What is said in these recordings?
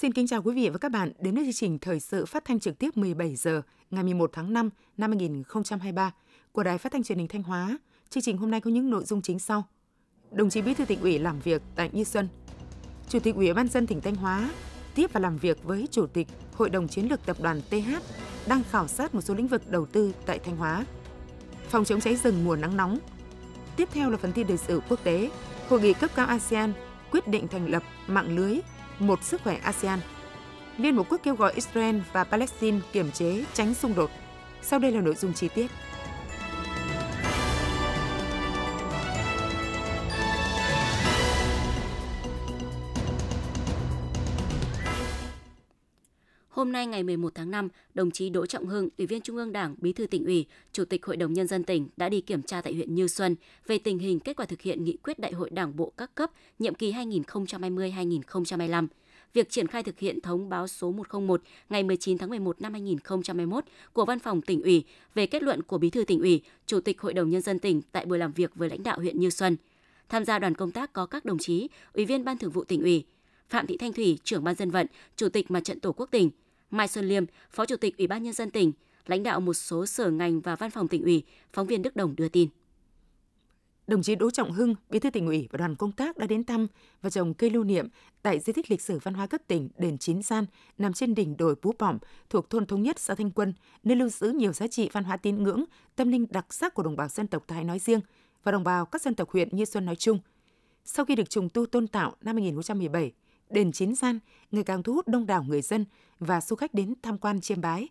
Xin kính chào quý vị và các bạn đến với chương trình thời sự phát thanh trực tiếp 17 giờ ngày 11 tháng 5 năm 2023 của Đài Phát thanh Truyền hình Thanh Hóa. Chương trình hôm nay có những nội dung chính sau. Đồng chí Bí thư Tỉnh ủy làm việc tại Như Xuân. Chủ tịch Ủy ban nhân dân tỉnh Thanh Hóa tiếp và làm việc với Chủ tịch Hội đồng Chiến lược Tập đoàn TH đang khảo sát một số lĩnh vực đầu tư tại Thanh Hóa. Phòng chống cháy rừng mùa nắng nóng. Tiếp theo là phần tin đời sự quốc tế. Hội nghị cấp cao ASEAN quyết định thành lập mạng lưới một sức khỏe ASEAN. Liên Hợp Quốc kêu gọi Israel và Palestine kiềm chế tránh xung đột. Sau đây là nội dung chi tiết. Hôm nay ngày 11 tháng 5, đồng chí Đỗ Trọng Hưng, Ủy viên Trung ương Đảng, Bí thư Tỉnh ủy, Chủ tịch Hội đồng Nhân dân tỉnh đã đi kiểm tra tại huyện Như Xuân về tình hình kết quả thực hiện nghị quyết Đại hội Đảng bộ các cấp nhiệm kỳ 2020-2025, việc triển khai thực hiện thông báo số 101 ngày 19 tháng 11 năm 2021 của Văn phòng Tỉnh ủy về kết luận của Bí thư Tỉnh ủy, Chủ tịch Hội đồng Nhân dân tỉnh tại buổi làm việc với lãnh đạo huyện Như Xuân. Tham gia đoàn công tác có các đồng chí, Ủy viên Ban Thường vụ Tỉnh ủy, Phạm Thị Thanh Thủy, trưởng Ban Dân vận, Chủ tịch Mặt trận Tổ quốc tỉnh, Mai Xuân Liêm, Phó Chủ tịch Ủy ban Nhân dân tỉnh, lãnh đạo một số sở ngành và Văn phòng Tỉnh ủy, phóng viên Đức Đồng đưa tin. Đồng chí Đỗ Trọng Hưng, Bí thư Tỉnh ủy và đoàn công tác đã đến thăm và trồng cây lưu niệm tại di tích lịch sử văn hóa cấp tỉnh Đền Chín Gian nằm trên đỉnh đồi Pú Pỏng thuộc thôn Thống Nhất, xã Thanh Quân, nơi lưu giữ nhiều giá trị văn hóa tín ngưỡng, tâm linh đặc sắc của đồng bào dân tộc Thái nói riêng và đồng bào các dân tộc huyện Như Xuân nói chung. Sau khi được trùng tu tôn tạo năm 2017, Đền Chín Gian ngày càng thu hút đông đảo người dân và du khách đến tham quan chiêm bái,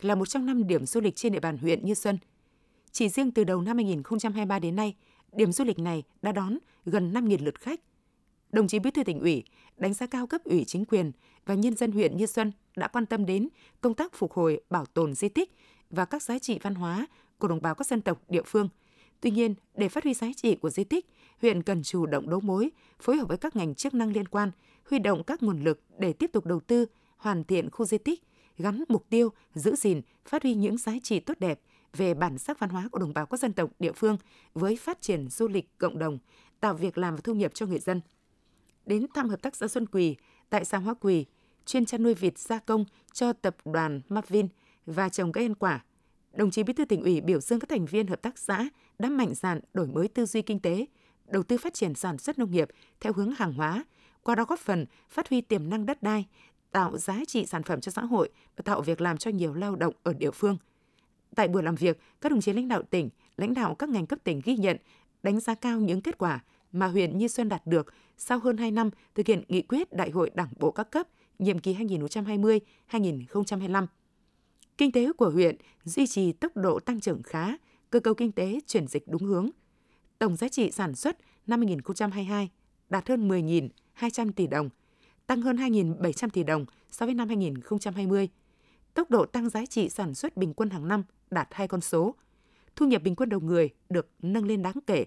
là một trong 5 điểm du lịch trên địa bàn huyện Như Xuân. Chỉ riêng từ đầu năm 2023 đến nay, điểm du lịch này đã đón gần 5.000 lượt khách. Đồng chí Bí thư Tỉnh ủy đánh giá cao cấp ủy chính quyền và nhân dân huyện Như Xuân đã quan tâm đến công tác phục hồi, bảo tồn di tích và các giá trị văn hóa của đồng bào các dân tộc địa phương. Tuy nhiên, để phát huy giá trị của di tích, huyện cần chủ động đấu mối, phối hợp với các ngành chức năng liên quan, huy động các nguồn lực để tiếp tục đầu tư, hoàn thiện khu di tích, gắn mục tiêu, giữ gìn, phát huy những giá trị tốt đẹp về bản sắc văn hóa của đồng bào các dân tộc địa phương với phát triển du lịch cộng đồng, tạo việc làm và thu nhập cho người dân. Đến thăm hợp tác xã Xuân Quỳ tại xã Hóa Quỳ, chuyên chăn nuôi vịt gia công cho tập đoàn Masvin và trồng cây ăn quả, đồng chí Bí thư Tỉnh ủy biểu dương các thành viên hợp tác xã đã mạnh dạn đổi mới tư duy kinh tế, đầu tư phát triển sản xuất nông nghiệp theo hướng hàng hóa, qua đó góp phần phát huy tiềm năng đất đai, tạo giá trị sản phẩm cho xã hội và tạo việc làm cho nhiều lao động ở địa phương. Tại buổi làm việc, các đồng chí lãnh đạo tỉnh, lãnh đạo các ngành cấp tỉnh ghi nhận, đánh giá cao những kết quả mà huyện Như Xuân đạt được sau hơn 2 năm thực hiện nghị quyết Đại hội Đảng bộ các cấp nhiệm kỳ 2020-2025. Kinh tế của huyện duy trì tốc độ tăng trưởng khá, cơ cấu kinh tế chuyển dịch đúng hướng. Tổng giá trị sản xuất năm 2022 đạt hơn 10.200 tỷ đồng, tăng hơn 2.700 tỷ đồng so với năm 2020. Tốc độ tăng giá trị sản xuất bình quân hàng năm đạt 2 con số. Thu nhập bình quân đầu người được nâng lên đáng kể.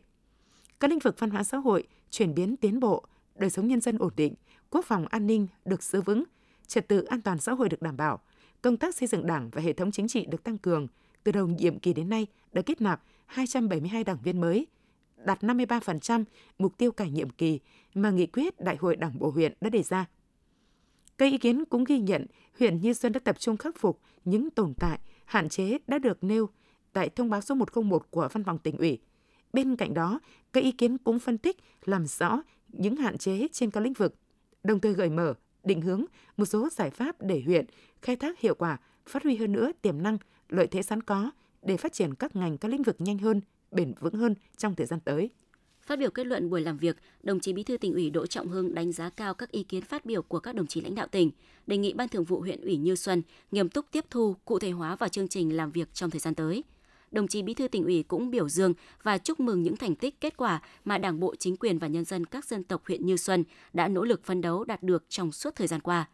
Các lĩnh vực văn hóa xã hội chuyển biến tiến bộ, đời sống nhân dân ổn định, quốc phòng an ninh được giữ vững, trật tự an toàn xã hội được đảm bảo, công tác xây dựng Đảng và hệ thống chính trị được tăng cường. Từ đầu nhiệm kỳ đến nay đã kết nạp 272 đảng viên mới, đạt 53% mục tiêu cả nhiệm kỳ mà nghị quyết Đại hội Đảng bộ huyện đã đề ra. Các ý kiến cũng ghi nhận huyện Như Xuân đã tập trung khắc phục những tồn tại, hạn chế đã được nêu tại thông báo số 101 của Văn phòng Tỉnh ủy. Bên cạnh đó, các ý kiến cũng phân tích làm rõ những hạn chế trên các lĩnh vực, đồng thời gợi mở, định hướng một số giải pháp để huyện khai thác hiệu quả, phát huy hơn nữa tiềm năng, lợi thế sẵn có để phát triển các ngành, các lĩnh vực nhanh hơn, bền vững hơn trong thời gian tới. Phát biểu kết luận buổi làm việc, đồng chí Bí thư Tỉnh ủy Đỗ Trọng Hưng đánh giá cao các ý kiến phát biểu của các đồng chí lãnh đạo tỉnh, đề nghị Ban Thường vụ huyện ủy Như Xuân nghiêm túc tiếp thu, cụ thể hóa vào chương trình làm việc trong thời gian tới. Đồng chí Bí thư Tỉnh ủy cũng biểu dương và chúc mừng những thành tích, kết quả mà Đảng bộ, chính quyền và nhân dân các dân tộc huyện Như Xuân đã nỗ lực phấn đấu đạt được trong suốt thời gian qua.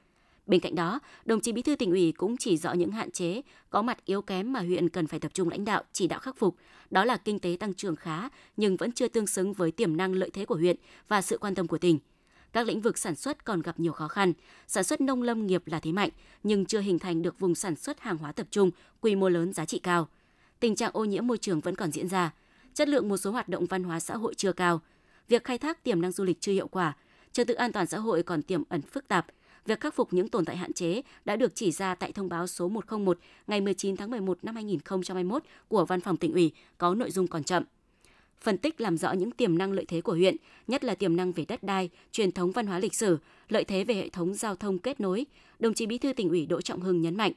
Bên cạnh đó, đồng chí Bí thư Tỉnh ủy cũng chỉ rõ những hạn chế, có mặt yếu kém mà huyện cần phải tập trung lãnh đạo, chỉ đạo khắc phục. Đó là kinh tế tăng trưởng khá nhưng vẫn chưa tương xứng với tiềm năng lợi thế của huyện và sự quan tâm của tỉnh. Các lĩnh vực sản xuất còn gặp nhiều khó khăn. Sản xuất nông lâm nghiệp là thế mạnh nhưng chưa hình thành được vùng sản xuất hàng hóa tập trung, quy mô lớn, giá trị cao. Tình trạng ô nhiễm môi trường vẫn còn diễn ra. Chất lượng một số hoạt động văn hóa xã hội chưa cao. Việc khai thác tiềm năng du lịch chưa hiệu quả. Trật tự an toàn xã hội còn tiềm ẩn phức tạp. Việc khắc phục những tồn tại hạn chế đã được chỉ ra tại thông báo số 101 ngày 19 tháng 11 năm 2021 của Văn phòng Tỉnh ủy có nội dung còn chậm. Phân tích làm rõ những tiềm năng lợi thế của huyện, nhất là tiềm năng về đất đai, truyền thống văn hóa lịch sử, lợi thế về hệ thống giao thông kết nối, đồng chí Bí thư Tỉnh ủy Đỗ Trọng Hưng nhấn mạnh,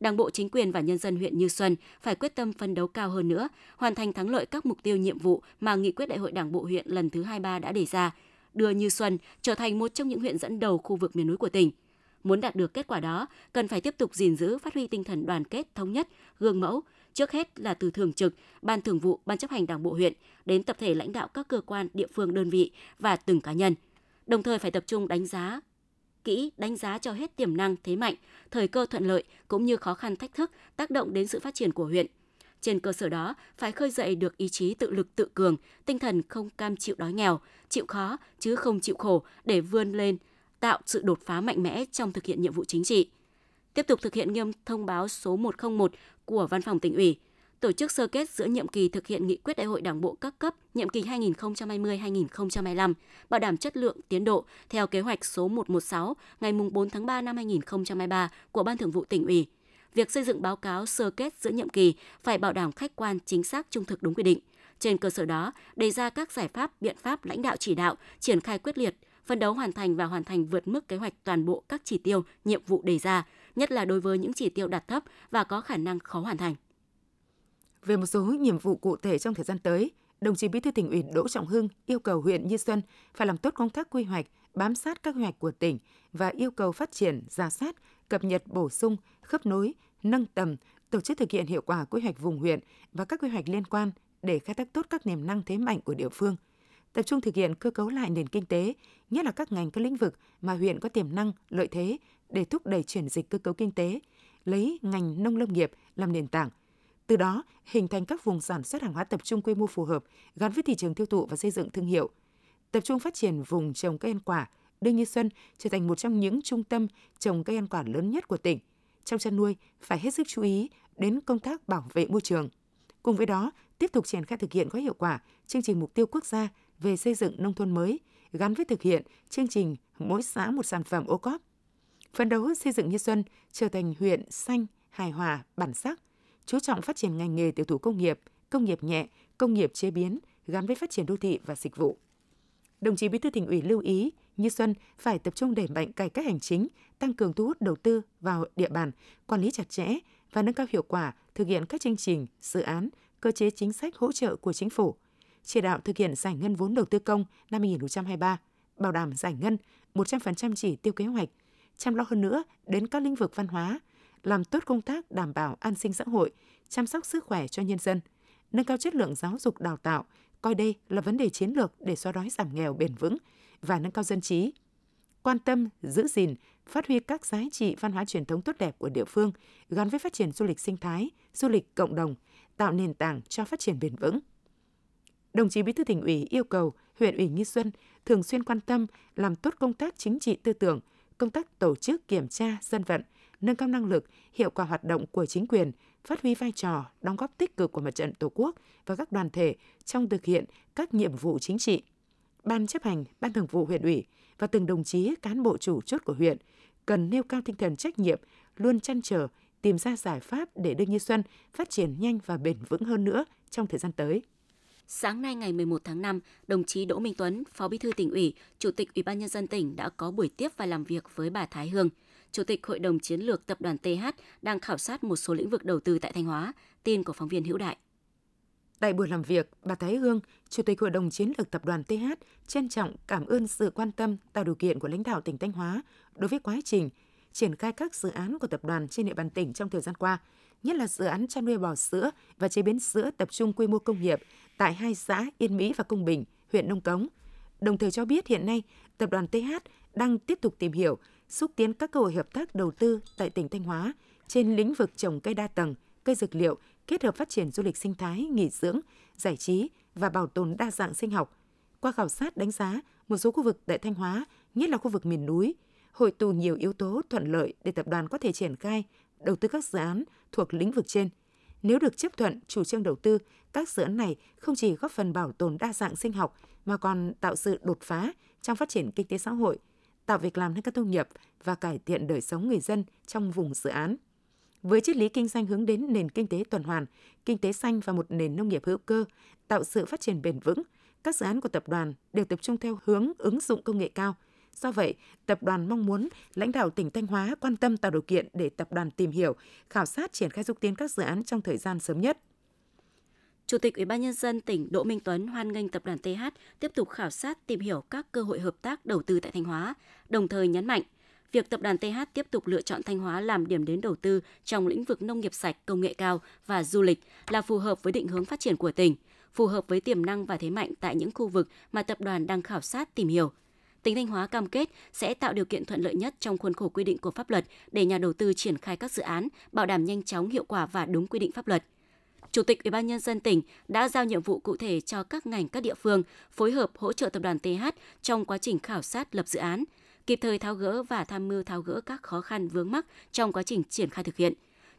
Đảng bộ, chính quyền và nhân dân huyện Như Xuân phải quyết tâm phấn đấu cao hơn nữa, hoàn thành thắng lợi các mục tiêu nhiệm vụ mà nghị quyết Đại hội Đảng bộ huyện lần thứ 23 đã đề ra, đưa Như Xuân trở thành một trong những huyện dẫn đầu khu vực miền núi của tỉnh. Muốn đạt được kết quả đó, cần phải tiếp tục gìn giữ, phát huy tinh thần đoàn kết, thống nhất, gương mẫu, trước hết là từ thường trực, ban thường vụ, ban chấp hành Đảng bộ huyện đến tập thể lãnh đạo các cơ quan, địa phương, đơn vị và từng cá nhân. Đồng thời phải tập trung đánh giá cho hết tiềm năng, thế mạnh, thời cơ thuận lợi cũng như khó khăn thách thức tác động đến sự phát triển của huyện. Trên cơ sở đó, phải khơi dậy được ý chí tự lực tự cường, tinh thần không cam chịu đói nghèo, chịu khó chứ không chịu khổ để vươn lên, tạo sự đột phá mạnh mẽ trong thực hiện nhiệm vụ chính trị. Tiếp tục thực hiện nghiêm thông báo số 101 của Văn phòng Tỉnh ủy, tổ chức sơ kết giữa nhiệm kỳ thực hiện nghị quyết Đại hội Đảng bộ các cấp nhiệm kỳ 2020-2025, bảo đảm chất lượng, tiến độ theo kế hoạch số 116 ngày 4 tháng 3 năm 2023 của Ban Thường vụ Tỉnh ủy. Việc xây dựng báo cáo sơ kết giữa nhiệm kỳ phải bảo đảm khách quan, chính xác, trung thực, đúng quy định. Trên cơ sở đó, đề ra các giải pháp, biện pháp lãnh đạo chỉ đạo, triển khai quyết liệt, phấn đấu hoàn thành vượt mức kế hoạch toàn bộ các chỉ tiêu, nhiệm vụ đề ra, nhất là đối với những chỉ tiêu đạt thấp và có khả năng khó hoàn thành. Về một số nhiệm vụ cụ thể trong thời gian tới, đồng chí Bí thư Tỉnh ủy Đỗ Trọng Hưng yêu cầu huyện Như Xuân phải làm tốt công tác quy hoạch, bám sát các quy hoạch của tỉnh và yêu cầu phát triển, rà soát, cập nhật, bổ sung, khớp nối, nâng tầm, tổ chức thực hiện hiệu quả quy hoạch vùng huyện và các quy hoạch liên quan để khai thác tốt các tiềm năng, thế mạnh của địa phương. Tập trung thực hiện cơ cấu lại nền kinh tế, nhất là các ngành, các lĩnh vực mà huyện có tiềm năng, lợi thế để thúc đẩy chuyển dịch cơ cấu kinh tế, lấy ngành nông lâm nghiệp làm nền tảng. Từ đó, hình thành các vùng sản xuất hàng hóa tập trung quy mô phù hợp, gắn với thị trường tiêu thụ và xây dựng thương hiệu. Tập trung phát triển vùng trồng cây ăn quả, đưa Như Xuân trở thành một trong những trung tâm trồng cây ăn quả lớn nhất của tỉnh. Trong chăn nuôi, phải hết sức chú ý đến công tác bảo vệ môi trường. Cùng với đó, tiếp tục triển khai thực hiện có hiệu quả chương trình mục tiêu quốc gia về xây dựng nông thôn mới, gắn với thực hiện chương trình mỗi xã một sản phẩm OCOP. Phấn đấu xây dựng Như Xuân trở thành huyện xanh, hài hòa, bản sắc, chú trọng phát triển ngành nghề tiểu thủ công nghiệp nhẹ, công nghiệp chế biến gắn với phát triển đô thị và dịch vụ. Đồng chí Bí thư Tỉnh ủy lưu ý, Như Xuân phải tập trung đẩy mạnh cải cách hành chính, tăng cường thu hút đầu tư vào địa bàn, quản lý chặt chẽ và nâng cao hiệu quả thực hiện các chương trình, dự án, cơ chế chính sách hỗ trợ của chính phủ. Chỉ đạo thực hiện giải ngân vốn đầu tư công năm 2023, bảo đảm giải ngân 100% chỉ tiêu kế hoạch, chăm lo hơn nữa đến các lĩnh vực văn hóa, làm tốt công tác đảm bảo an sinh xã hội, chăm sóc sức khỏe cho nhân dân, nâng cao chất lượng giáo dục đào tạo, coi đây là vấn đề chiến lược để xóa đói giảm nghèo bền vững và nâng cao dân trí. Quan tâm, giữ gìn, phát huy các giá trị văn hóa truyền thống tốt đẹp của địa phương gắn với phát triển du lịch sinh thái, du lịch cộng đồng, tạo nền tảng cho phát triển bền vững. Đồng chí Bí thư Tỉnh ủy yêu cầu huyện ủy Như Xuân thường xuyên quan tâm làm tốt công tác chính trị tư tưởng, công tác tổ chức kiểm tra dân vận, nâng cao năng lực, hiệu quả hoạt động của chính quyền, phát huy vai trò, đóng góp tích cực của Mặt trận Tổ quốc và các đoàn thể trong thực hiện các nhiệm vụ chính trị. Ban chấp hành, Ban Thường vụ huyện ủy và từng đồng chí cán bộ chủ chốt của huyện cần nêu cao tinh thần trách nhiệm, luôn trăn trở, tìm ra giải pháp để đưa Như Xuân phát triển nhanh và bền vững hơn nữa trong thời gian tới. Sáng nay ngày 11 tháng 5, đồng chí Đỗ Minh Tuấn, Phó Bí thư Tỉnh ủy, Chủ tịch Ủy ban nhân dân tỉnh đã có buổi tiếp và làm việc với bà Thái Hương, Chủ tịch Hội đồng Chiến lược Tập đoàn TH đang khảo sát một số lĩnh vực đầu tư tại Thanh Hóa. Tin của phóng viên Hữu Đại. Tại buổi làm việc, bà Thái Hương, Chủ tịch Hội đồng Chiến lược Tập đoàn TH trân trọng cảm ơn sự quan tâm, tạo điều kiện của lãnh đạo tỉnh Thanh Hóa đối với quá trình triển khai các dự án của tập đoàn trên địa bàn tỉnh trong thời gian qua, nhất là dự án chăn nuôi bò sữa và chế biến sữa tập trung quy mô công nghiệp tại hai xã Yên Mỹ và Công Bình, huyện Nông Cống. Đồng thời cho biết hiện nay, Tập đoàn TH đang tiếp tục tìm hiểu, xúc tiến các cơ hội hợp tác đầu tư tại tỉnh Thanh Hóa trên lĩnh vực trồng cây đa tầng, cây dược liệu, kết hợp phát triển du lịch sinh thái, nghỉ dưỡng, giải trí và bảo tồn đa dạng sinh học. Qua khảo sát đánh giá một số khu vực tại Thanh Hóa, nhất là khu vực miền núi, hội tụ nhiều yếu tố thuận lợi để tập đoàn có thể triển khai đầu tư các dự án thuộc lĩnh vực trên. Nếu được chấp thuận chủ trương đầu tư, các dự án này không chỉ góp phần bảo tồn đa dạng sinh học mà còn tạo sự đột phá trong phát triển kinh tế xã hội, tạo việc làm nâng cao thu nhập và cải thiện đời sống người dân trong vùng dự án. Với triết lý kinh doanh hướng đến nền kinh tế tuần hoàn, kinh tế xanh và một nền nông nghiệp hữu cơ, tạo sự phát triển bền vững, các dự án của tập đoàn đều tập trung theo hướng ứng dụng công nghệ cao. Do vậy, tập đoàn mong muốn lãnh đạo tỉnh Thanh Hóa quan tâm tạo điều kiện để tập đoàn tìm hiểu, khảo sát triển khai xúc tiến các dự án trong thời gian sớm nhất. Chủ tịch Ủy ban nhân dân tỉnh Đỗ Minh Tuấn hoan nghênh tập đoàn TH tiếp tục khảo sát tìm hiểu các cơ hội hợp tác đầu tư tại Thanh Hóa, đồng thời nhấn mạnh việc tập đoàn TH tiếp tục lựa chọn Thanh Hóa làm điểm đến đầu tư trong lĩnh vực nông nghiệp sạch, công nghệ cao và du lịch là phù hợp với định hướng phát triển của tỉnh, phù hợp với tiềm năng và thế mạnh tại những khu vực mà tập đoàn đang khảo sát tìm hiểu. Tỉnh Thanh Hóa cam kết sẽ tạo điều kiện thuận lợi nhất trong khuôn khổ quy định của pháp luật để nhà đầu tư triển khai các dự án, bảo đảm nhanh chóng, hiệu quả và đúng quy định pháp luật. Chủ tịch Ủy ban nhân dân tỉnh đã giao nhiệm vụ cụ thể cho các ngành, các địa phương phối hợp hỗ trợ tập đoàn TH trong quá trình khảo sát lập dự án, kịp thời tháo gỡ và tham mưu tháo gỡ các khó khăn vướng mắc trong quá trình triển khai thực hiện.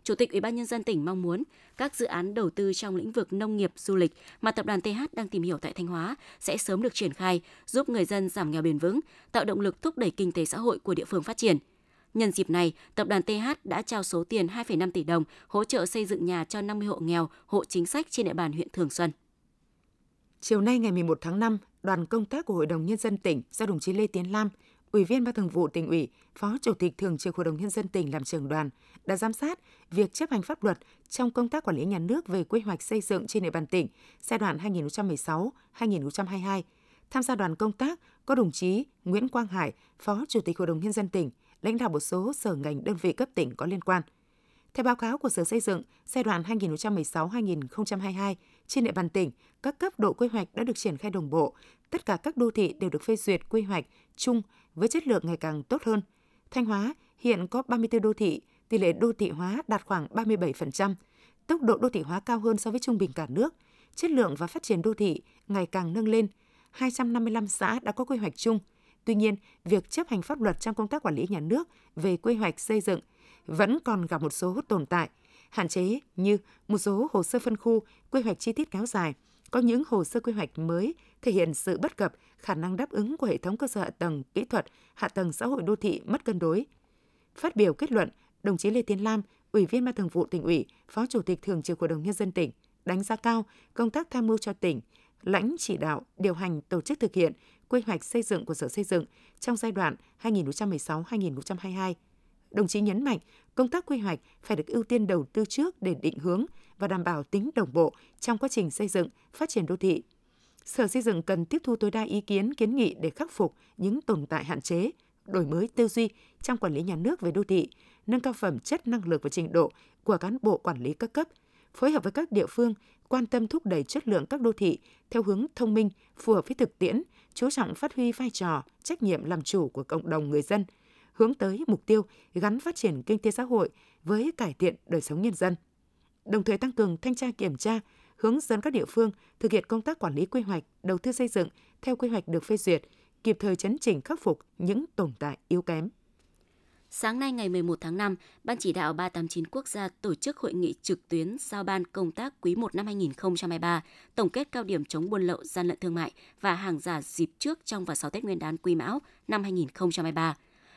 Chủ tịch Ủy ban nhân dân tỉnh mong muốn các dự án đầu tư trong lĩnh vực nông nghiệp, du lịch mà tập đoàn TH đang tìm hiểu tại Thanh Hóa sẽ sớm được triển khai, giúp người dân giảm nghèo bền vững, tạo động lực thúc đẩy kinh tế xã hội của địa phương phát triển. Nhân dịp này, tập đoàn TH đã trao số tiền 2,5 tỷ đồng hỗ trợ xây dựng nhà cho 50 hộ nghèo, hộ chính sách trên địa bàn huyện Thường Xuân. Chiều nay ngày 11 tháng 5, đoàn công tác của Hội đồng nhân dân tỉnh do đồng chí Lê Tiến Lam, Ủy viên Ban Thường vụ Tỉnh ủy, Phó Chủ tịch Thường trực Hội đồng nhân dân tỉnh làm trưởng đoàn đã giám sát việc chấp hành pháp luật trong công tác quản lý nhà nước về quy hoạch xây dựng trên địa bàn tỉnh giai đoạn 2016-2022. Tham gia đoàn công tác có đồng chí Nguyễn Quang Hải, Phó Chủ tịch Hội đồng nhân dân tỉnh, lãnh đạo một số sở ngành đơn vị cấp tỉnh có liên quan. Theo báo cáo của Sở Xây dựng, giai đoạn 2016-2022 trên địa bàn tỉnh, các cấp độ quy hoạch đã được triển khai đồng bộ, tất cả các đô thị đều được phê duyệt quy hoạch chung với chất lượng ngày càng tốt hơn. Thanh Hóa hiện có 34 đô thị, tỷ lệ đô thị hóa đạt khoảng 37%, tốc độ đô thị hóa cao hơn so với trung bình cả nước, chất lượng và phát triển đô thị ngày càng nâng lên. 255 xã đã có quy hoạch chung. Tuy nhiên, việc chấp hành pháp luật trong công tác quản lý nhà nước về quy hoạch xây dựng vẫn còn gặp một số tồn tại, hạn chế như một số hồ sơ phân khu, quy hoạch chi tiết kéo dài, có những hồ sơ quy hoạch mới thể hiện sự bất cập, khả năng đáp ứng của hệ thống cơ sở hạ tầng kỹ thuật, hạ tầng xã hội đô thị mất cân đối. Phát biểu kết luận, đồng chí Lê Tiến Lam, Ủy viên Ban Thường vụ Tỉnh ủy, Phó Chủ tịch Thường trực Hội đồng nhân dân tỉnh đánh giá cao công tác tham mưu cho tỉnh, lãnh chỉ đạo, điều hành tổ chức thực hiện quy hoạch xây dựng của Sở Xây dựng trong giai đoạn 2016-2022. Đồng chí nhấn mạnh công tác quy hoạch phải được ưu tiên đầu tư trước để định hướng và đảm bảo tính đồng bộ trong quá trình xây dựng, phát triển đô thị. Sở Xây dựng cần tiếp thu tối đa ý kiến, kiến nghị để khắc phục những tồn tại hạn chế, đổi mới tư duy trong quản lý nhà nước về đô thị, nâng cao phẩm chất, năng lực và trình độ của cán bộ quản lý các cấp, phối hợp với các địa phương quan tâm thúc đẩy chất lượng các đô thị theo hướng thông minh, phù hợp với thực tiễn, chú trọng phát huy vai trò, trách nhiệm làm chủ của cộng đồng người dân, hướng tới mục tiêu gắn phát triển kinh tế xã hội với cải thiện đời sống nhân dân. Đồng thời tăng cường thanh tra kiểm tra, hướng dẫn các địa phương thực hiện công tác quản lý quy hoạch, đầu tư xây dựng theo quy hoạch được phê duyệt, kịp thời chấn chỉnh khắc phục những tồn tại yếu kém. Sáng nay ngày 11 tháng 5, Ban chỉ đạo 389 quốc gia tổ chức hội nghị trực tuyến giao ban công tác quý 1 năm 2023, tổng kết cao điểm chống buôn lậu, gian lận thương mại và hàng giả dịp trước, trong và sau Tết Nguyên đán Quý Mão năm 2023.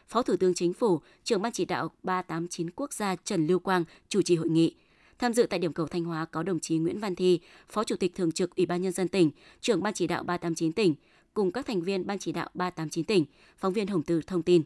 Phó Thủ tướng Chính phủ, trưởng Ban chỉ đạo 389 quốc gia Trần Lưu Quang chủ trì hội nghị. Tham dự tại điểm cầu Thanh Hóa có đồng chí Nguyễn Văn Thi, Phó Chủ tịch Thường trực Ủy ban nhân dân tỉnh, trưởng Ban chỉ đạo 389 tỉnh cùng các thành viên Ban chỉ đạo 389 tỉnh. Phóng viên Hồng Từ thông tin.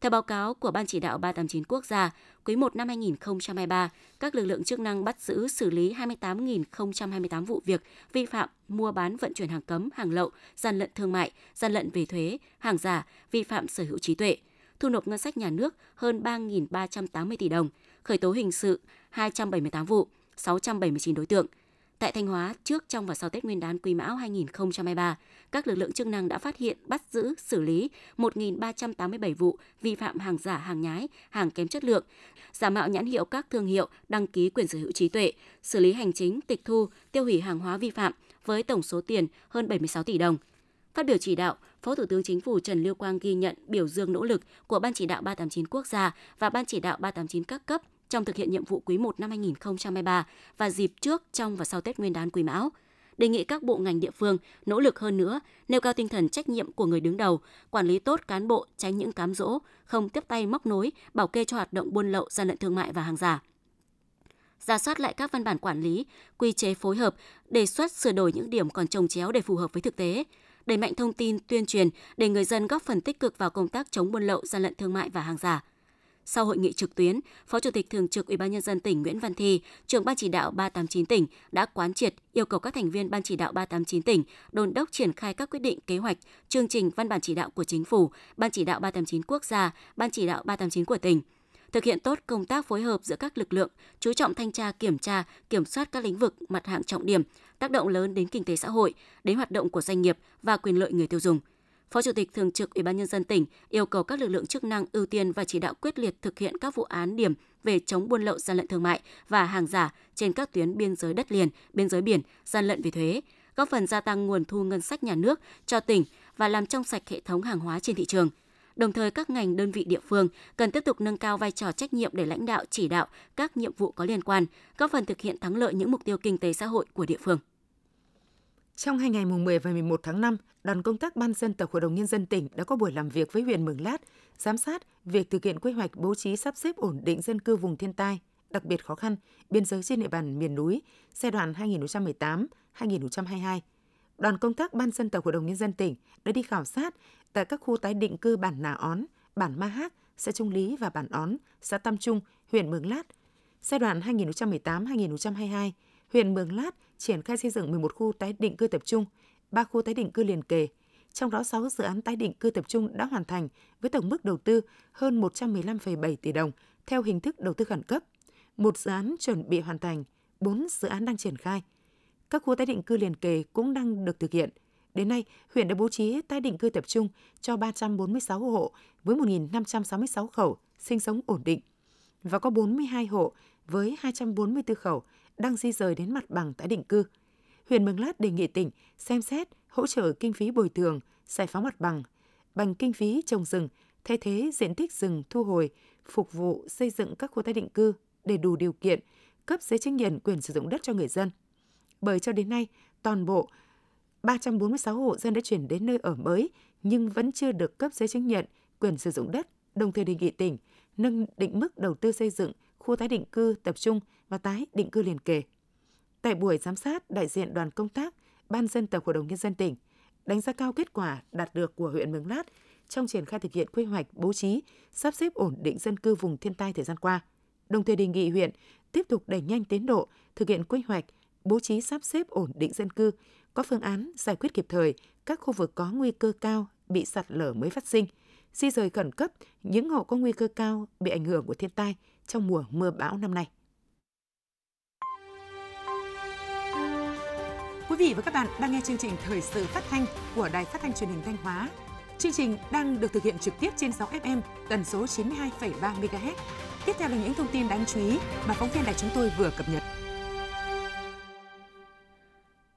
Theo báo cáo của Ban chỉ đạo 389 quốc gia, quý 1 năm 2023, các lực lượng chức năng bắt giữ, xử lý 28.028 vụ việc vi phạm mua bán, vận chuyển hàng cấm, hàng lậu, gian lận thương mại, gian lận về thuế, hàng giả, vi phạm sở hữu trí tuệ, thu nộp ngân sách nhà nước hơn 3.380 tỷ đồng, khởi tố hình sự 278 vụ, 679 đối tượng. Tại Thanh Hóa, trước, trong và sau Tết Nguyên đán Quý Mão 2023, các lực lượng chức năng đã phát hiện, bắt giữ, xử lý 1.387 vụ vi phạm hàng giả, hàng nhái, hàng kém chất lượng, giả mạo nhãn hiệu các thương hiệu, đăng ký quyền sở hữu trí tuệ, xử lý hành chính, tịch thu, tiêu hủy hàng hóa vi phạm với tổng số tiền hơn 76 tỷ đồng. Phát biểu chỉ đạo, Phó Thủ tướng Chính phủ Trần Lưu Quang ghi nhận, biểu dương nỗ lực của Ban chỉ đạo 389 quốc gia và Ban chỉ đạo 389 các cấp trong thực hiện nhiệm vụ quý 1 năm 2023 và dịp trước, trong và sau Tết Nguyên đán Quý Mão. đề nghị các bộ ngành địa phương nỗ lực hơn nữa, nêu cao tinh thần trách nhiệm của người đứng đầu, quản lý tốt cán bộ, tránh những cám dỗ, không tiếp tay móc nối, bảo kê cho hoạt động buôn lậu, gian lận thương mại và hàng giả. Rà soát lại các văn bản quản lý, quy chế phối hợp, đề xuất sửa đổi những điểm còn chồng chéo để phù hợp với thực tế. Đẩy mạnh thông tin tuyên truyền để người dân góp phần tích cực vào công tác chống buôn lậu, gian lận thương mại và hàng giả. Sau hội nghị trực tuyến, Phó Chủ tịch Thường trực Ủy ban Nhân dân tỉnh Nguyễn Văn Thi, Trưởng Ban Chỉ đạo 389 tỉnh đã quán triệt yêu cầu các thành viên Ban Chỉ đạo 389 tỉnh đôn đốc triển khai các quyết định, kế hoạch, chương trình, văn bản chỉ đạo của Chính phủ, Ban Chỉ đạo 389 quốc gia, Ban Chỉ đạo 389 của tỉnh. Thực hiện tốt công tác phối hợp giữa các lực lượng, chú trọng thanh tra, kiểm tra, kiểm soát các lĩnh vực, mặt hàng trọng điểm, tác động lớn đến kinh tế xã hội, đến hoạt động của doanh nghiệp và quyền lợi người tiêu dùng. Phó Chủ tịch Thường trực Ủy ban Nhân dân tỉnh yêu cầu các lực lượng chức năng ưu tiên và chỉ đạo quyết liệt thực hiện các vụ án điểm về chống buôn lậu, gian lận thương mại và hàng giả trên các tuyến biên giới đất liền, biên giới biển, gian lận về thuế, góp phần gia tăng nguồn thu ngân sách nhà nước cho tỉnh và làm trong sạch hệ thống hàng hóa trên thị trường. Đồng thời, các ngành đơn vị địa phương cần tiếp tục nâng cao vai trò trách nhiệm để lãnh đạo, chỉ đạo các nhiệm vụ có liên quan, góp phần thực hiện thắng lợi những mục tiêu kinh tế xã hội của địa phương. Trong hai ngày mùng 10 và 11 tháng 5, đoàn công tác Ban Dân tộc Hội đồng Nhân dân tỉnh đã có buổi làm việc với huyện Mường Lát, giám sát việc thực hiện quy hoạch bố trí sắp xếp ổn định dân cư vùng thiên tai, đặc biệt khó khăn, biên giới trên địa bàn miền núi, giai đoạn 2018-2022. Đoàn công tác Ban Dân tộc Hội đồng Nhân dân tỉnh đã đi khảo sát tại các khu tái định cư bản Nà Ón, bản Ma Hác, xã Trung Lý và bản Ón, xã Tam Trung, huyện Mường Lát. Giai đoạn 2018-2022, huyện Mường Lát triển khai xây dựng 11 khu tái định cư tập trung, 3 khu tái định cư liền kề. Trong đó 6 dự án tái định cư tập trung đã hoàn thành với tổng mức đầu tư hơn 115,7 tỷ đồng theo hình thức đầu tư khẩn cấp. 1 dự án chuẩn bị hoàn thành, 4 dự án đang triển khai. Các khu tái định cư liền kề cũng đang được thực hiện. Đến nay, huyện đã bố trí tái định cư tập trung cho 346 hộ với 1.566 khẩu sinh sống ổn định và có 42 hộ với 244 khẩu đang di rời đến mặt bằng tái định cư. Huyện Mường Lát đề nghị tỉnh xem xét hỗ trợ kinh phí bồi thường, giải phóng mặt bằng, bằng kinh phí trồng rừng, thay thế diện tích rừng thu hồi, phục vụ xây dựng các khu tái định cư để đủ điều kiện cấp giấy chứng nhận quyền sử dụng đất cho người dân. Bởi cho đến nay, toàn bộ 346 hộ dân đã chuyển đến nơi ở mới nhưng vẫn chưa được cấp giấy chứng nhận quyền sử dụng đất, đồng thời đề nghị tỉnh nâng định mức đầu tư xây dựng khu tái định cư tập trung và tái định cư liền kề. Tại buổi giám sát, đại diện đoàn công tác Ban Dân tộc Hội đồng Nhân dân tỉnh đánh giá cao kết quả đạt được của huyện Mường Lát trong triển khai thực hiện quy hoạch bố trí, sắp xếp ổn định dân cư vùng thiên tai thời gian qua, đồng thời đề nghị huyện tiếp tục đẩy nhanh tiến độ thực hiện quy hoạch bố trí sắp xếp ổn định dân cư, có phương án giải quyết kịp thời các khu vực có nguy cơ cao bị sạt lở mới phát sinh, di rời khẩn cấp những hộ có nguy cơ cao bị ảnh hưởng của thiên tai trong mùa mưa bão năm nay. Quý vị và các bạn đang nghe chương trình Thời sự phát thanh của Đài Phát thanh Truyền hình Thanh Hóa. Chương trình đang được thực hiện trực tiếp trên sóng FM tần số 92,3 MHz. Tiếp theo là những thông tin đáng chú ý mà phóng viên đài chúng tôi vừa cập nhật.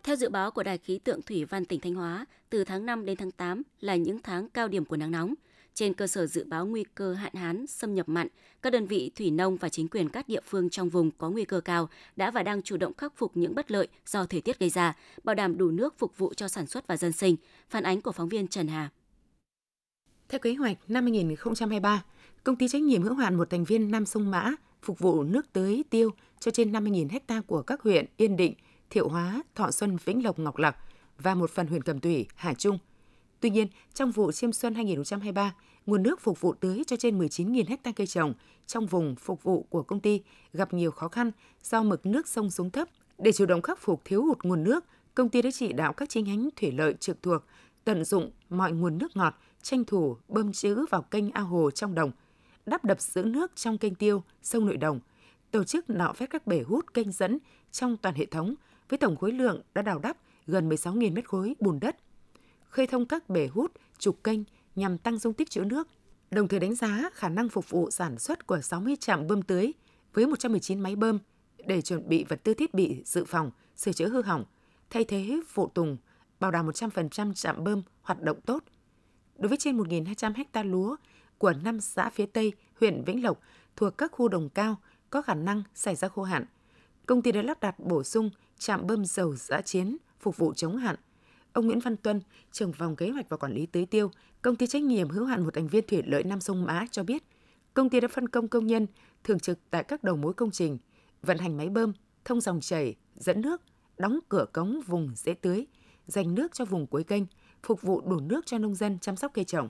Theo dự báo của Đài khí tượng Thủy văn tỉnh Thanh Hóa, từ tháng 5 đến tháng 8 là những tháng cao điểm của nắng nóng. Trên cơ sở dự báo nguy cơ hạn hán, xâm nhập mặn, các đơn vị thủy nông và chính quyền các địa phương trong vùng có nguy cơ cao đã và đang chủ động khắc phục những bất lợi do thời tiết gây ra, bảo đảm đủ nước phục vụ cho sản xuất và dân sinh. Phản ánh của phóng viên Trần Hà. Theo kế hoạch, năm 2023, công ty trách nhiệm hữu hạn một thành viên Nam Sông Mã phục vụ nước tưới tiêu cho trên 50.000 ha của các huyện Yên Định, Thiệu Hóa, Thọ Xuân, Vĩnh Lộc, Ngọc Lặc và một phần huyện Cẩm Thủy, Hà Trung. Tuy nhiên, trong vụ chiêm xuân 2023, nguồn nước phục vụ tưới cho trên 19.000 ha cây trồng trong vùng phục vụ của công ty gặp nhiều khó khăn do mực nước sông xuống thấp. Để chủ động khắc phục thiếu hụt nguồn nước, công ty đã chỉ đạo các chi nhánh thủy lợi trực thuộc tận dụng mọi nguồn nước ngọt, tranh thủ bơm trữ vào kênh ao hồ trong đồng, đắp đập giữ nước trong kênh tiêu, sông nội đồng, tổ chức nạo vét các bể hút kênh dẫn trong toàn hệ thống với tổng khối lượng đã đào đắp gần 16.000 m3 bùn đất, khơi thông các bể hút, trục kênh nhằm tăng dung tích trữ nước, đồng thời đánh giá khả năng phục vụ sản xuất của 60 trạm bơm tưới với 119 máy bơm để chuẩn bị vật tư thiết bị dự phòng, sửa chữa hư hỏng, thay thế phụ tùng, bảo đảm 100% trạm bơm hoạt động tốt. Đối với trên 1.200 ha lúa của 5 xã phía Tây, huyện Vĩnh Lộc thuộc các khu đồng cao có khả năng xảy ra khô hạn, công ty đã lắp đặt bổ sung trạm bơm dầu dã chiến phục vụ chống hạn. Ông Nguyễn Văn Tuân, trưởng phòng kế hoạch và quản lý tưới tiêu, công ty trách nhiệm hữu hạn một thành viên thủy lợi Nam Sông Mã cho biết, công ty đã phân công công nhân thường trực tại các đầu mối công trình, vận hành máy bơm, thông dòng chảy, dẫn nước, đóng cửa cống vùng dễ tưới, dành nước cho vùng cuối kênh, phục vụ đủ nước cho nông dân chăm sóc cây trồng.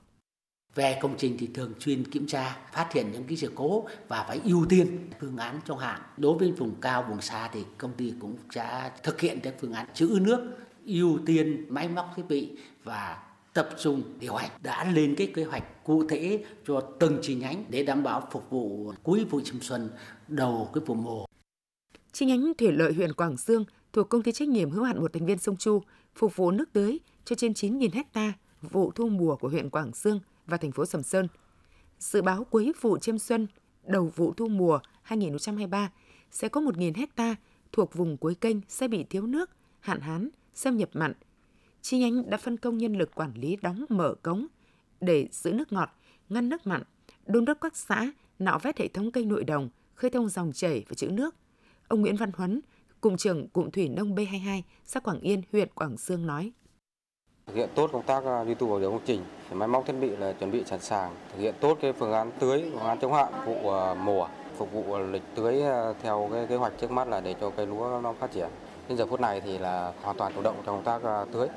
Về công trình thì thường xuyên kiểm tra, phát hiện những cái sự cố và phải ưu tiên phương án trong hạn. Đối với vùng cao, vùng xa thì công ty cũng sẽ thực hiện các phương án trữ nước, ưu tiên máy móc thiết bị và tập trung điều hành, đã lên cái kế hoạch cụ thể cho từng chi nhánh để đảm bảo phục vụ cuối vụ chiêm xuân, đầu cái vụ mùa. Chi nhánh thủy lợi huyện Quảng Dương thuộc công ty trách nhiệm hữu hạn một thành viên sông Chu phục vụ nước tưới cho trên 9.000 hecta vụ thu mùa của huyện Quảng Dương và thành phố Sầm Sơn. Dự báo cuối vụ chiêm xuân, đầu vụ thu mùa 2023 sẽ có 1.000 hecta thuộc vùng cuối kênh sẽ bị thiếu nước, hạn hán, xâm nhập mặn. Chi nhánh đã phân công nhân lực quản lý đóng mở cống để giữ nước ngọt, ngăn nước mặn, đôn đốc các xã nạo vét hệ thống kênh nội đồng, khơi thông dòng chảy và trữ nước. Ông Nguyễn Văn Huấn, cụm trưởng cụm thủy nông B22, xã Quảng Yên, huyện Quảng Dương nói: Thực hiện tốt công tác duy tu bảo dưỡng công trình, máy móc thiết bị là chuẩn bị sẵn sàng, thực hiện tốt cái phương án tưới, phương án chống hạn vụ mùa, phục vụ lịch tưới theo cái kế hoạch trước mắt là để cho cây lúa nó phát triển. Đến giờ phút này thì là hoàn toàn chủ động trong công tác tưới.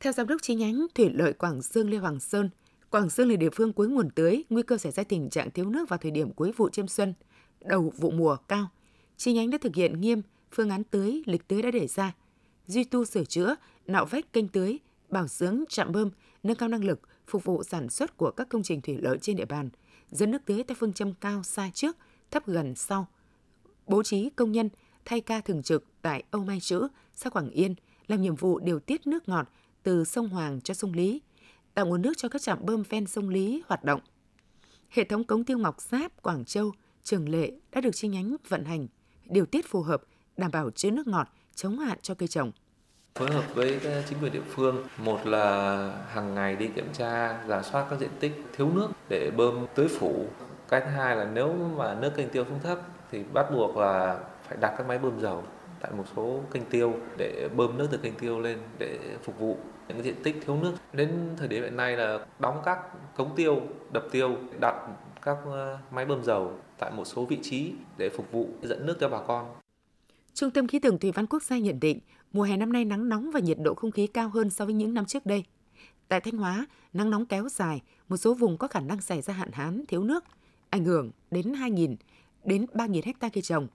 Theo giám đốc chi nhánh thủy lợi Quảng Dương Lê Hoàng Sơn, Quảng Dương là địa phương cuối nguồn tưới, nguy cơ xảy ra tình trạng thiếu nước vào thời điểm cuối vụ chiêm xuân, đầu vụ mùa cao. Chi nhánh đã thực hiện nghiêm phương án tưới, lịch tưới đã đề ra, duy tu sửa chữa, nạo vét kênh tưới, bảo dưỡng trạm bơm, nâng cao năng lực phục vụ sản xuất của các công trình thủy lợi trên địa bàn, dẫn nước tưới theo phương châm cao xa trước, thấp gần sau, bố trí công nhân thay ca thường trực tại Âu Mai Chữ, xã Quảng Yên làm nhiệm vụ điều tiết nước ngọt từ sông Hoàng cho sông Lý, tạo nguồn nước cho các trạm bơm ven sông Lý hoạt động. Hệ thống cống tiêu Ngọc Giáp, Quảng Châu, Trường Lệ đã được chi nhánh vận hành, điều tiết phù hợp, đảm bảo trữ nước ngọt, chống hạn cho cây trồng. Phối hợp với chính quyền địa phương, một là hàng ngày đi kiểm tra, rà soát các diện tích thiếu nước để bơm tưới phủ. Cái thứ hai là nếu mà nước kênh tiêu xuống thấp thì bắt buộc là phải đặt các máy bơm dầu tại một số kênh tiêu để bơm nước từ kênh tiêu lên để phục vụ những diện tích thiếu nước. Đến thời điểm hiện nay là đóng các cống tiêu, đập tiêu, đặt các máy bơm dầu tại một số vị trí để phục vụ dẫn nước cho bà con. Trung tâm khí tượng thủy văn quốc gia nhận định mùa hè năm nay nắng nóng và nhiệt độ không khí cao hơn so với những năm trước đây. Tại Thanh Hóa, nắng nóng kéo dài, một số vùng có khả năng xảy ra hạn hán, thiếu nước, ảnh hưởng đến 2.000 đến 3.000 hecta cây trồng.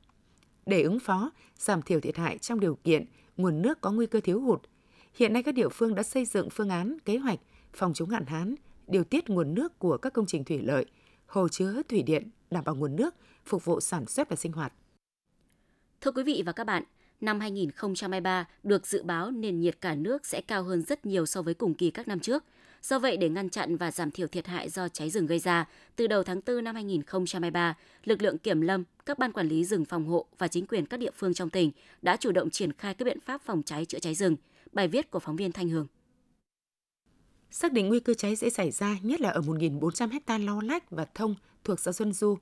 Để ứng phó, giảm thiểu thiệt hại trong điều kiện nguồn nước có nguy cơ thiếu hụt, hiện nay các địa phương đã xây dựng phương án, kế hoạch phòng chống hạn hán, điều tiết nguồn nước của các công trình thủy lợi, hồ chứa, thủy điện đảm bảo nguồn nước phục vụ sản xuất và sinh hoạt. Thưa quý vị và các bạn, năm 2023 được dự báo nền nhiệt cả nước sẽ cao hơn rất nhiều so với cùng kỳ các năm trước. Do vậy, để ngăn chặn và giảm thiểu thiệt hại do cháy rừng gây ra, từ đầu tháng 4 năm 2023, lực lượng kiểm lâm, các ban quản lý rừng phòng hộ và chính quyền các địa phương trong tỉnh đã chủ động triển khai các biện pháp phòng cháy chữa cháy rừng. Bài viết của phóng viên Thanh Hương. Xác định nguy cơ cháy dễ xảy ra, nhất là ở 1.400 ha Lo Lách và Thông thuộc xã Xuân Du,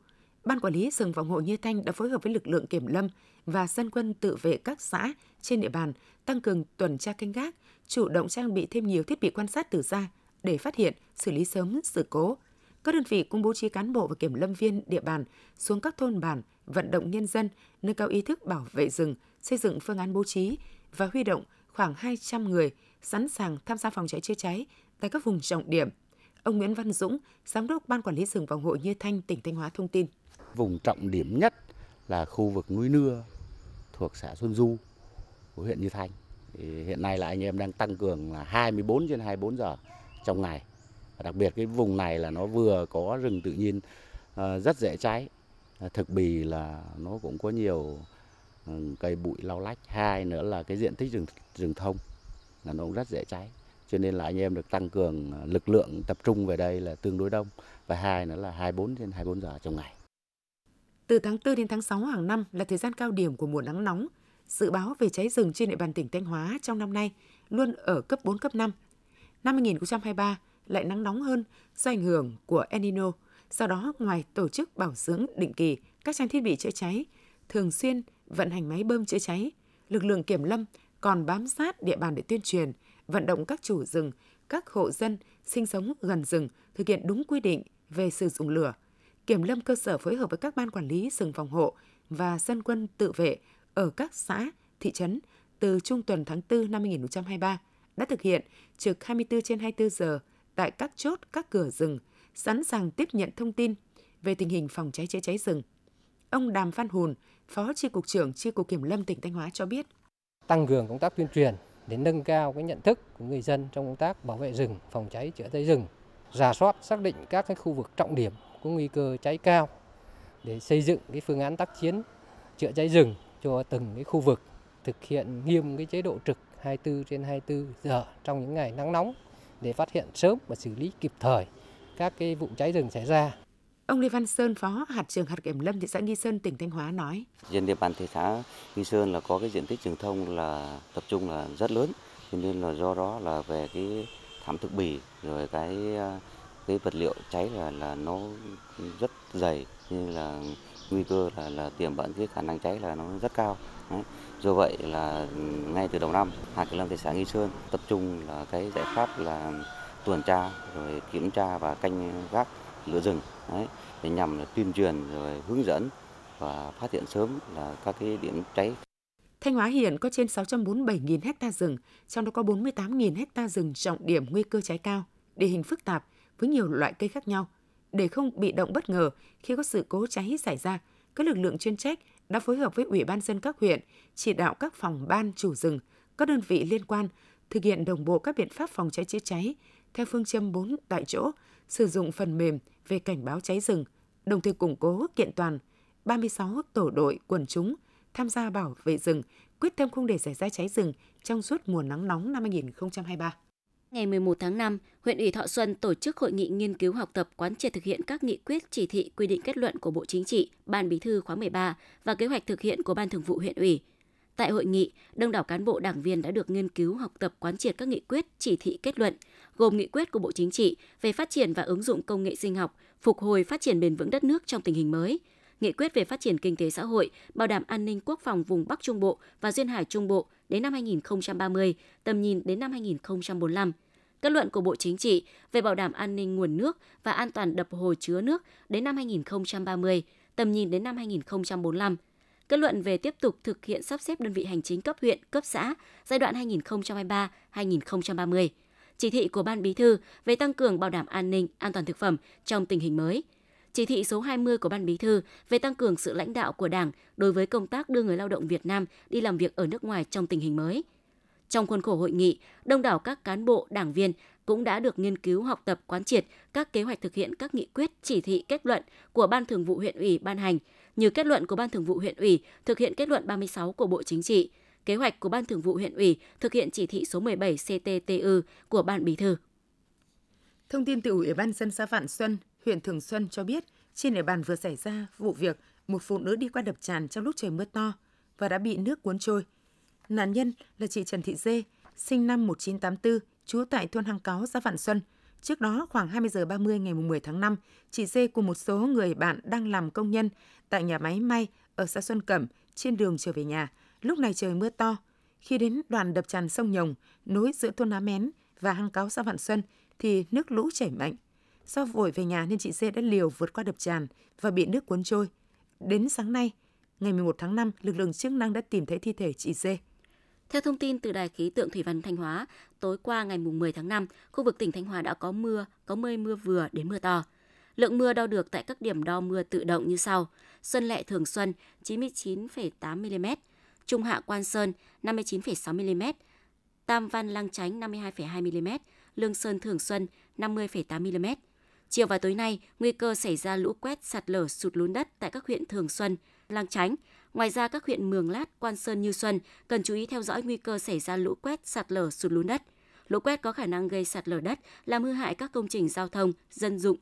Ban quản lý rừng phòng hộ Như Thanh đã phối hợp với lực lượng kiểm lâm và dân quân tự vệ các xã trên địa bàn tăng cường tuần tra canh gác, chủ động trang bị thêm nhiều thiết bị quan sát từ xa để phát hiện, xử lý sớm sự cố. Các đơn vị cũng bố trí cán bộ và kiểm lâm viên địa bàn xuống các thôn bản, vận động nhân dân nâng cao ý thức bảo vệ rừng, xây dựng phương án bố trí và huy động khoảng 200 người sẵn sàng tham gia phòng cháy chữa cháy tại các vùng trọng điểm. Ông Nguyễn Văn Dũng, Giám đốc Ban quản lý rừng phòng hộ Như Thanh, tỉnh Thanh Hóa thông tin. Vùng trọng điểm nhất là khu vực núi Nưa thuộc xã Xuân Du của huyện Như Thanh. Thì hiện nay là anh em đang tăng cường là 24 trên 24 giờ trong ngày. Và đặc biệt cái vùng này là nó vừa có rừng tự nhiên rất dễ cháy. Thực bì là nó cũng có nhiều cây bụi lau lách. Hai nữa là cái diện tích rừng thông là nó cũng rất dễ cháy. Cho nên là anh em được tăng cường lực lượng tập trung về đây là tương đối đông. Và hai nữa là 24 trên 24 giờ trong ngày. Từ tháng 4 đến tháng 6 hàng năm là thời gian cao điểm của mùa nắng nóng. Dự báo về cháy rừng trên địa bàn tỉnh Thanh Hóa trong năm nay luôn ở cấp 4, cấp 5. Năm 2023 lại nắng nóng hơn do ảnh hưởng của El Nino. Do đó, ngoài tổ chức bảo dưỡng định kỳ các trang thiết bị chữa cháy, thường xuyên vận hành máy bơm chữa cháy, lực lượng kiểm lâm, còn bám sát địa bàn để tuyên truyền, vận động các chủ rừng, các hộ dân sinh sống gần rừng thực hiện đúng quy định về sử dụng lửa. Kiểm lâm cơ sở phối hợp với các ban quản lý rừng phòng hộ và dân quân tự vệ ở các xã, thị trấn từ trung tuần tháng 4 năm 2023 đã thực hiện trực 24/24 giờ tại các chốt, các cửa rừng, sẵn sàng tiếp nhận thông tin về tình hình phòng cháy chữa cháy rừng. Ông Đàm Văn Hùn, Phó Chi cục trưởng Chi cục Kiểm lâm tỉnh Thanh Hóa cho biết: tăng cường công tác tuyên truyền để nâng cao cái nhận thức của người dân trong công tác bảo vệ rừng, phòng cháy chữa cháy rừng, rà soát xác định các cái khu vực trọng điểm có nguy cơ cháy cao để xây dựng cái phương án tác chiến chữa cháy rừng cho từng cái khu vực, thực hiện nghiêm cái chế độ trực 24/24 giờ trong những ngày nắng nóng để phát hiện sớm và xử lý kịp thời các cái vụ cháy rừng xảy ra. Ông Lê Văn Sơn, Phó hạt trưởng hạt Kiểm lâm thị xã Nghi Sơn, tỉnh Thanh Hóa nói: trên địa bàn thị xã Nghi Sơn là có cái diện tích rừng thông là tập trung là rất lớn, cho nên là do đó là về cái thảm thực bì rồi cái vật liệu cháy là nó rất dày, nên là nguy cơ là tiềm ẩn cái khả năng cháy là nó rất cao. Đấy. Do vậy là ngay từ đầu năm, hạt Kiểm lâm thị xã Nghi Sơn tập trung là cái giải pháp là tuần tra rồi kiểm tra và canh gác lửa rừng. Đấy, để nhằm là tuyên truyền rồi hướng dẫn và phát hiện sớm là các cái điểm cháy. Thanh Hóa hiện có trên 647.000 ha rừng, trong đó có 48.000 ha rừng trọng điểm nguy cơ cháy cao, địa hình phức tạp với nhiều loại cây khác nhau. Để không bị động bất ngờ khi có sự cố cháy xảy ra, các lực lượng chuyên trách đã phối hợp với Ủy ban nhân dân các huyện, chỉ đạo các phòng ban chủ rừng, các đơn vị liên quan thực hiện đồng bộ các biện pháp phòng cháy chữa cháy theo phương châm 4 tại chỗ, sử dụng phần mềm về cảnh báo cháy rừng, đồng thời củng cố kiện toàn 36 tổ đội quần chúng tham gia bảo vệ rừng, quyết tâm không để xảy ra cháy rừng trong suốt mùa nắng nóng năm 2023. Ngày 11 tháng 5, huyện ủy Thọ Xuân tổ chức hội nghị nghiên cứu học tập quán triệt thực hiện các nghị quyết, chỉ thị, quy định kết luận của Bộ Chính trị, Ban Bí thư khóa 13 và kế hoạch thực hiện của Ban Thường vụ huyện ủy. Tại hội nghị, đông đảo cán bộ đảng viên đã được nghiên cứu học tập quán triệt các nghị quyết, chỉ thị, kết luận, gồm nghị quyết của Bộ Chính trị về phát triển và ứng dụng công nghệ sinh học, phục hồi phát triển bền vững đất nước trong tình hình mới, nghị quyết về phát triển kinh tế xã hội, bảo đảm an ninh quốc phòng vùng Bắc Trung Bộ và Duyên Hải Trung Bộ đến năm 2030, tầm nhìn đến năm 2045, kết luận của Bộ Chính trị về bảo đảm an ninh nguồn nước và an toàn đập hồ chứa nước đến năm 2030, tầm nhìn đến năm 2045, kết luận về tiếp tục thực hiện sắp xếp đơn vị hành chính cấp huyện, cấp xã giai đoạn 2023-2030, chỉ thị của Ban Bí thư về tăng cường bảo đảm an ninh, an toàn thực phẩm trong tình hình mới, chỉ thị số 20 của Ban Bí thư về tăng cường sự lãnh đạo của Đảng đối với công tác đưa người lao động Việt Nam đi làm việc ở nước ngoài trong tình hình mới. Trong khuôn khổ hội nghị, đông đảo các cán bộ, đảng viên cũng đã được nghiên cứu học tập quán triệt các kế hoạch thực hiện các nghị quyết, chỉ thị, kết luận của Ban Thường vụ huyện ủy ban hành, như kết luận của Ban Thường vụ huyện ủy thực hiện kết luận 36 của Bộ Chính trị, kế hoạch của Ban Thường vụ huyện ủy thực hiện chỉ thị số 17 CTTU của Ban Bí thư. Thông tin từ Ủy ban nhân dân xã Vạn Xuân, huyện Thường Xuân cho biết, trên địa bàn vừa xảy ra vụ việc một phụ nữ đi qua đập tràn trong lúc trời mưa to và đã bị nước cuốn trôi. Nạn nhân là chị Trần Thị Dê, sinh năm 1984, trú tại thôn Hang Cáo, xã Vạn Xuân. Trước đó, khoảng 20h30 ngày 10 tháng 5, chị Dê cùng một số người bạn đang làm công nhân tại nhà máy may ở xã Xuân Cẩm trên đường trở về nhà. Lúc này trời mưa to. Khi đến đoạn đập tràn sông Nhồng nối giữa thôn Á Mén và Hang Cáo, xã Vạn Xuân thì nước lũ chảy mạnh. Do vội về nhà nên chị Dê đã liều vượt qua đập tràn và bị nước cuốn trôi. Đến sáng nay, ngày 11 tháng 5, lực lượng chức năng đã tìm thấy thi thể chị Dê. Theo thông tin từ Đài khí tượng thủy văn Thanh Hóa, tối qua ngày 10 tháng 5, khu vực tỉnh Thanh Hóa đã có mưa vừa đến mưa to. Lượng mưa đo được tại các điểm đo mưa tự động như sau: Xuân Lệ, Thường Xuân 99,8 mm, Trung Hạ, Quan Sơn 59,6 mm, Tam Văn, Lang Chánh 52,2 mm, Lương Sơn, Thường Xuân 50,8 mm. Chiều và tối nay, nguy cơ xảy ra lũ quét, sạt lở, sụt lún đất tại các huyện Thường Xuân, Lang Chánh. Ngoài ra, các huyện Mường Lát, Quan Sơn, Như Xuân cần chú ý theo dõi nguy cơ xảy ra lũ quét, sạt lở, sụt lún đất. Lũ quét có khả năng gây sạt lở đất, làm hư hại các công trình giao thông, dân dụng,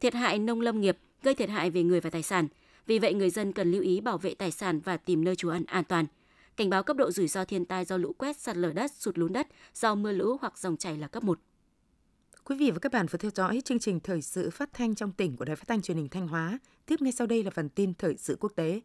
thiệt hại nông lâm nghiệp, gây thiệt hại về người và tài sản. Vì vậy, người dân cần lưu ý bảo vệ tài sản và tìm nơi trú ẩn an toàn. Cảnh báo cấp độ rủi ro thiên tai do lũ quét, sạt lở đất, sụt lún đất do mưa lũ hoặc dòng chảy là cấp 1. Quý vị và các bạn vừa theo dõi chương trình thời sự phát thanh trong tỉnh của Đài Phát thanh Truyền hình Thanh Hóa. Tiếp ngay sau đây là phần tin thời sự quốc tế.